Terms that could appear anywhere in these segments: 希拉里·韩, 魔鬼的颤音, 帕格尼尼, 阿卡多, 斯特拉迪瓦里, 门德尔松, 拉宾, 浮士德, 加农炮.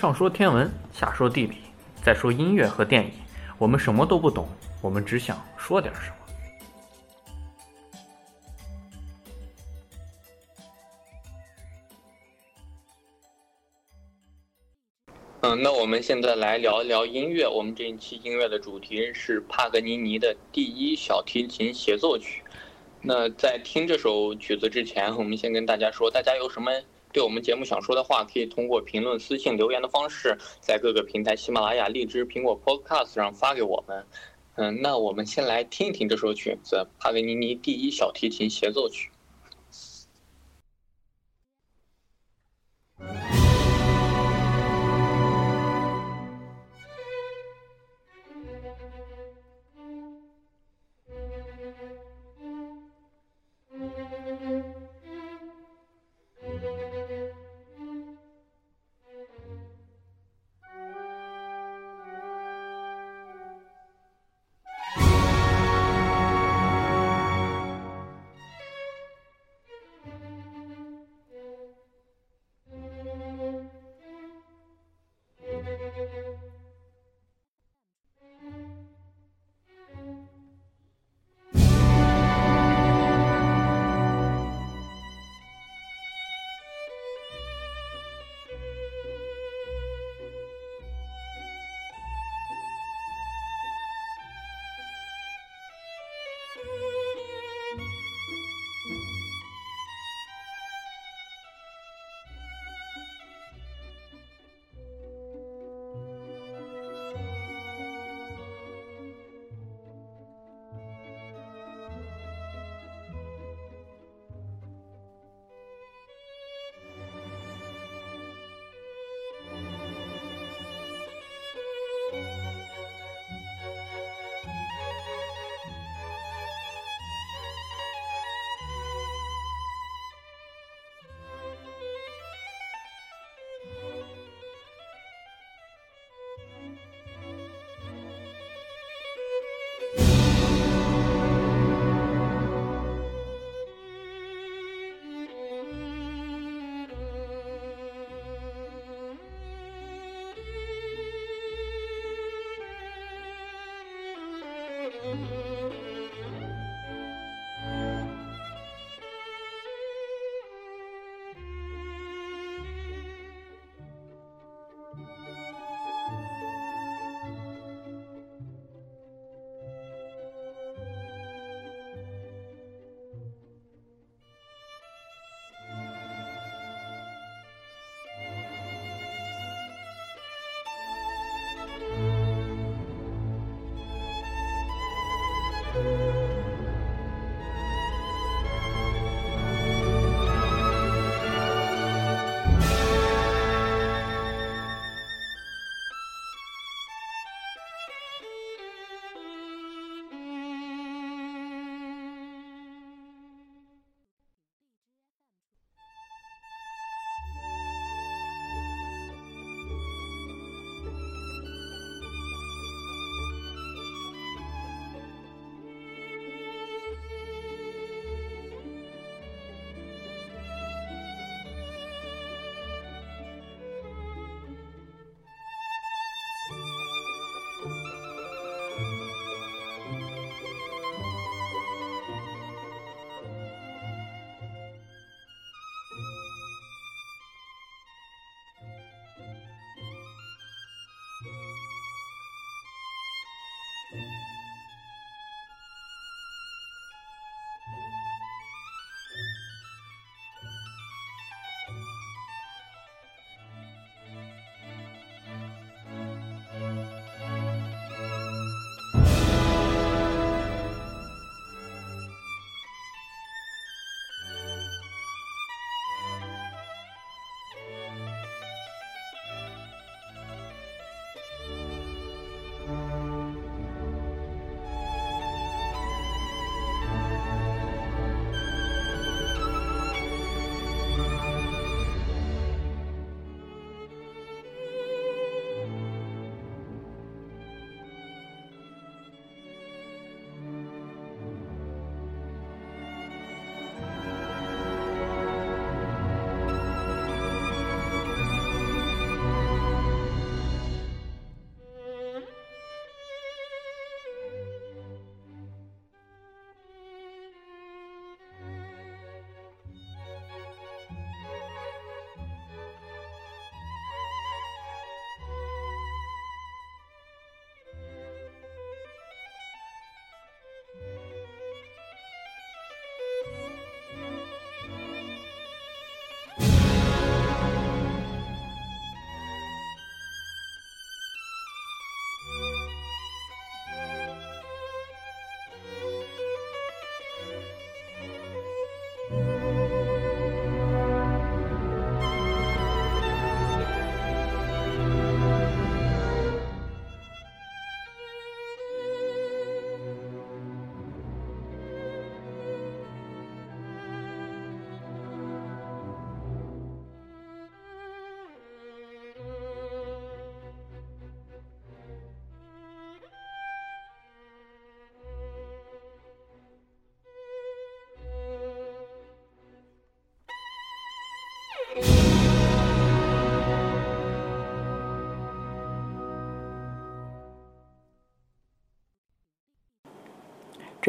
上说天文，下说地理，再说音乐和电影，我们什么都不懂，我们只想说点什么。那我们现在来聊一聊音乐。我们这一期音乐的主题是帕格尼尼的第一小提琴协奏曲。那在听这首曲子之前，我们先跟大家说，大家有什么对我们节目想说的话，可以通过评论、私信、留言的方式，在各个平台喜马拉雅、荔枝、苹果 Podcast 上发给我们。那我们先来听一听这首曲子，帕格尼尼第一小提琴协奏曲。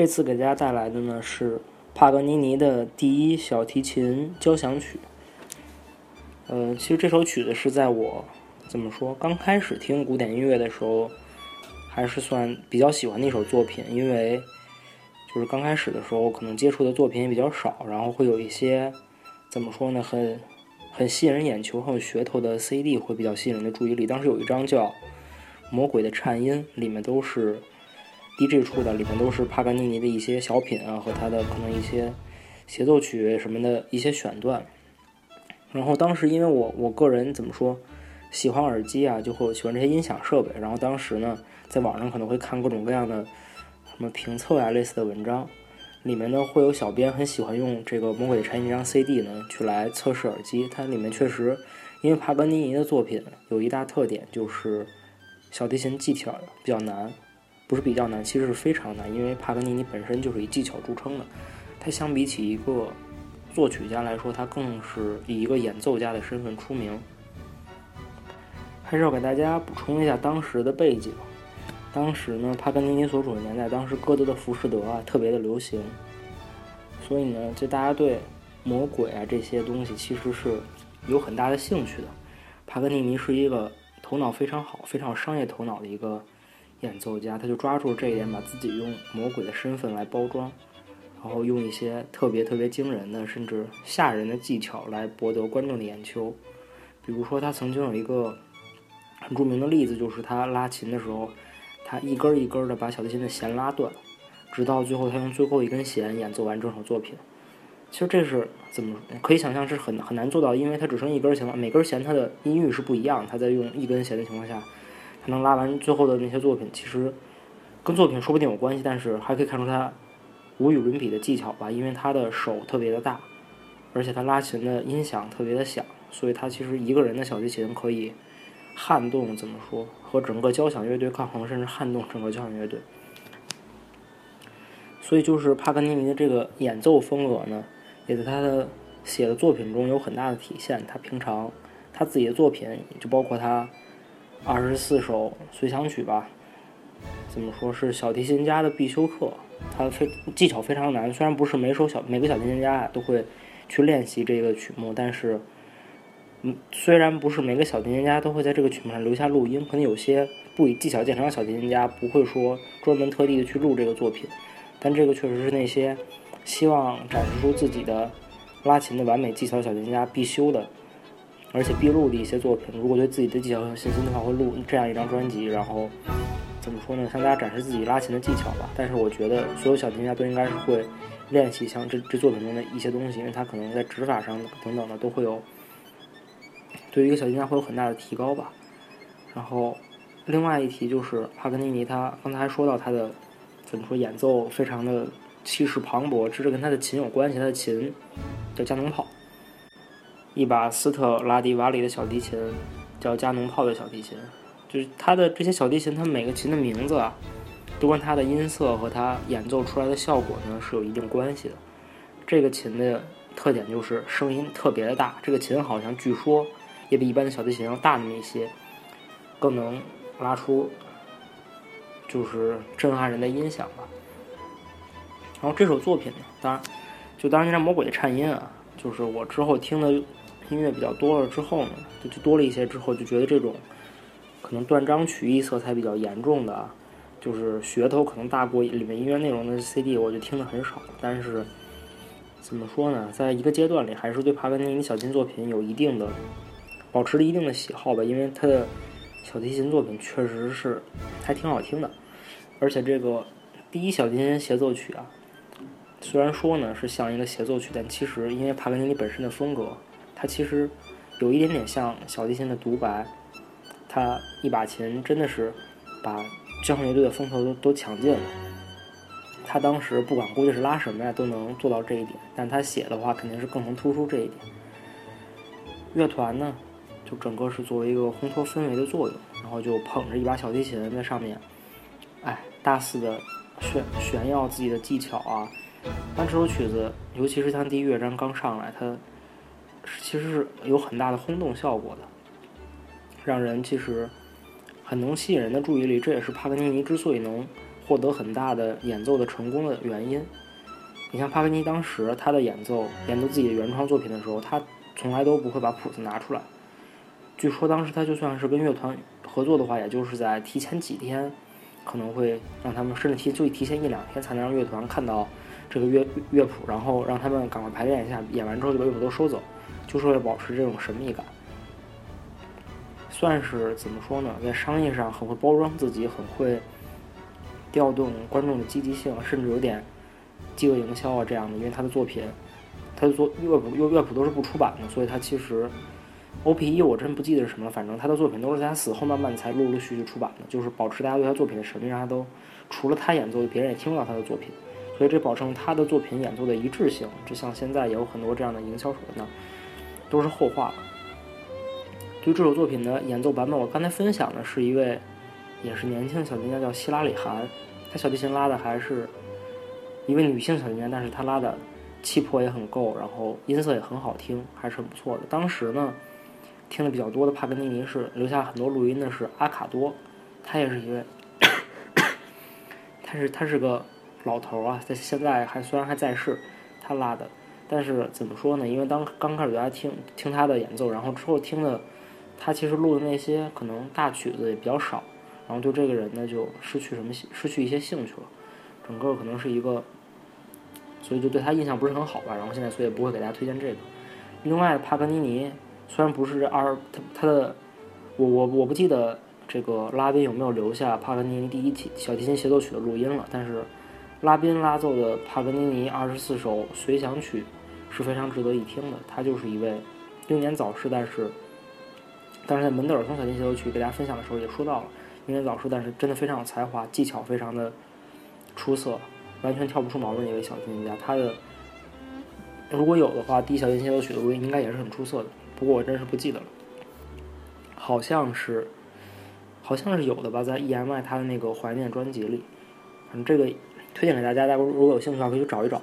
这次给大家带来的呢是帕格尼尼的第一小提琴交响曲。其实这首曲子是在我刚开始听古典音乐的时候，还是算比较喜欢的一首作品，因为就是刚开始的时候可能接触的作品也比较少，然后会有一些很吸引人眼球、很有噱头的 CD 会比较吸引人的注意力。当时有一张叫《魔鬼的颤音》，里面都是 DJ 出的，里面都是帕格尼尼的一些小品啊和他的可能一些协奏曲什么的一些选段。然后当时因为我个人喜欢耳机啊，就会喜欢这些音响设备。然后当时呢，在网上可能会看各种各样的什么评测啊类似的文章，里面呢会有小编很喜欢用这个《魔鬼的颤音》这张 CD 呢去来测试耳机。它里面确实，因为帕格尼尼的作品有一大特点就是小提琴技巧比较难，不是比较难，其实是非常难，因为帕格尼尼本身就是以技巧著称的，它相比起一个作曲家来说，他更是以一个演奏家的身份出名。还是要给大家补充一下当时的背景。当时呢，帕格尼尼所处的年代，当时歌德的《浮士德》啊特别的流行，所以呢，这大家对魔鬼啊这些东西其实是有很大的兴趣的。帕格尼尼是一个头脑非常好、非常商业头脑的一个演奏家，他就抓住这一点，把自己用魔鬼的身份来包装，然后用一些特别惊人的甚至吓人的技巧来博得观众的眼球。比如说他曾经有一个很著名的例子，就是他拉琴的时候，他一根一根的把小提琴的弦拉断，直到最后他用最后一根弦演奏完整首作品。其实这是可以想象是很难做到，因为他只剩一根弦了，每根弦它的音域是不一样，他在用一根弦的情况下，他能拉完最后的那些作品，其实跟作品说不定有关系，但是还可以看出他无与伦比的技巧吧，因为他的手特别的大，而且他拉琴的音响特别的响，所以他其实一个人的小提琴可以撼动和整个交响乐队抗衡，甚至撼动整个交响乐队。所以就是帕格尼尼的这个演奏风格呢，也在他的写的作品中有很大的体现。他平常他自己的作品，就包括他24首随想曲吧，是小提琴家的必修课。他技巧非常难，虽然不是每个小提琴家都会去练习这个曲目，但是虽然不是每个小提琴家都会在这个曲目上留下录音，可能有些不以技巧见长的小提琴家不会专门特地的去录这个作品，但这个确实是那些希望展示出自己的拉琴的完美技巧小提琴家必修的，而且必录的一些作品。如果对自己的技巧有信心的话，会录这样一张专辑，然后向大家展示自己拉琴的技巧吧。但是我觉得所有小提琴家都应该是会练习像这作品中的一些东西，因为他可能在指法上等等的都会有，对于一个小提琴家会有很大的提高吧。然后另外一题就是帕格尼尼，他刚才还说到他的演奏非常的气势磅礴，这是跟他的琴有关系。他的琴叫加农炮，一把斯特拉迪瓦里的小提琴叫加农炮的小提琴，就是他的这些小提琴，他每个琴的名字啊，都跟他的音色和他演奏出来的效果呢是有一定关系的。这个琴的特点就是声音特别的大，这个琴好像据说也比一般的小提琴要大那么一些，更能拉出震撼人的音响吧。然后这首作品呢，当然这《魔鬼的颤音》啊，我之后听的音乐比较多了之后呢，就多了一些之后，就觉得这种可能断章取义色彩比较严重的啊，噱头可能大过里面音乐内容的 CD， 我就听得很少。但是在一个阶段里，还是对帕格尼尼小提琴作品保持了一定的喜好吧，因为他的小提琴作品确实是还挺好听的。而且这个第一小提琴协奏曲啊，虽然说呢是像一个协奏曲，但其实因为帕格尼尼本身的风格，它其实有一点点像小提琴的独白。他一把琴真的是把交响乐队的风头都抢尽了，他当时不管估计是拉什么呀都能做到这一点，但他写的话肯定是更能突出这一点。乐团呢就整个是作为一个烘托氛围的作用，然后就捧着一把小提琴在上面大肆的炫耀自己的技巧啊。但这首曲子尤其是他第一乐章刚上来，它其实是有很大的轰动效果的，让人其实很能吸引人的注意力。这也是帕格尼尼之所以能获得很大的演奏的成功的原因。你看帕格尼当时他的演奏自己的原创作品的时候，他从来都不会把谱子拿出来。据说当时他就算是跟乐团合作的话，也就是在提前几天，可能会让他们甚至提前1-2天才能让乐团看到这个乐谱，然后让他们赶快排练一下，演完之后就把乐谱都收走，就是为了保持这种神秘感。算是怎么说呢，在商业上很会包装自己，很会调动观众的积极性，甚至有点饥饿营销啊这样的。因为他的作品，他的乐谱都是不出版的，所以他其实 OP1 我真不记得是什么了，反正他的作品都是在他死后慢慢才陆续出版的，就是保持大家对他作品的神秘，让他都除了他演奏别人也听不到他的作品，所以这保证他的作品演奏的一致性。就像现在也有很多这样的营销手段，都是后话了。对于这首作品的演奏版本，我刚才分享的是一位也是年轻的小提琴家，叫希拉里·韩。他小提琴拉的还是一位女性小提琴家，但是他拉的气魄也很够，然后音色也很好听，还是很不错的。当时呢，听的比较多的帕格尼尼是留下很多录音的是阿卡多，他也是一位，他是个老头啊，在现在虽然还在世，他拉的，但是怎么说呢？因为当刚开始大家听他的演奏，然后之后听的。他其实录的那些可能大曲子也比较少，然后对这个人呢就失去一些兴趣了，整个可能是一个，所以就对他印象不是很好吧。然后现在所以也不会给大家推荐这个。另外，帕格尼尼虽然不是他的，我不记得这个拉宾有没有留下帕格尼尼第一小提琴协奏曲的录音了，但是拉宾拉奏的帕格尼尼24首随想曲是非常值得一听的。他就是一位英年早逝，但是在门德尔松小提琴协奏曲给大家分享的时候也说到了，英年早逝，但是真的非常有才华，技巧非常的出色，完全跳不出毛病的一位小提琴家。他的如果有的话，第一小提琴协奏曲的录音应该也是很出色的，不过我真是不记得了，好像是有的吧，在 EMI 他的那个怀念专辑里。反正这个推荐给大家，大家如果有兴趣的话可以去找一找。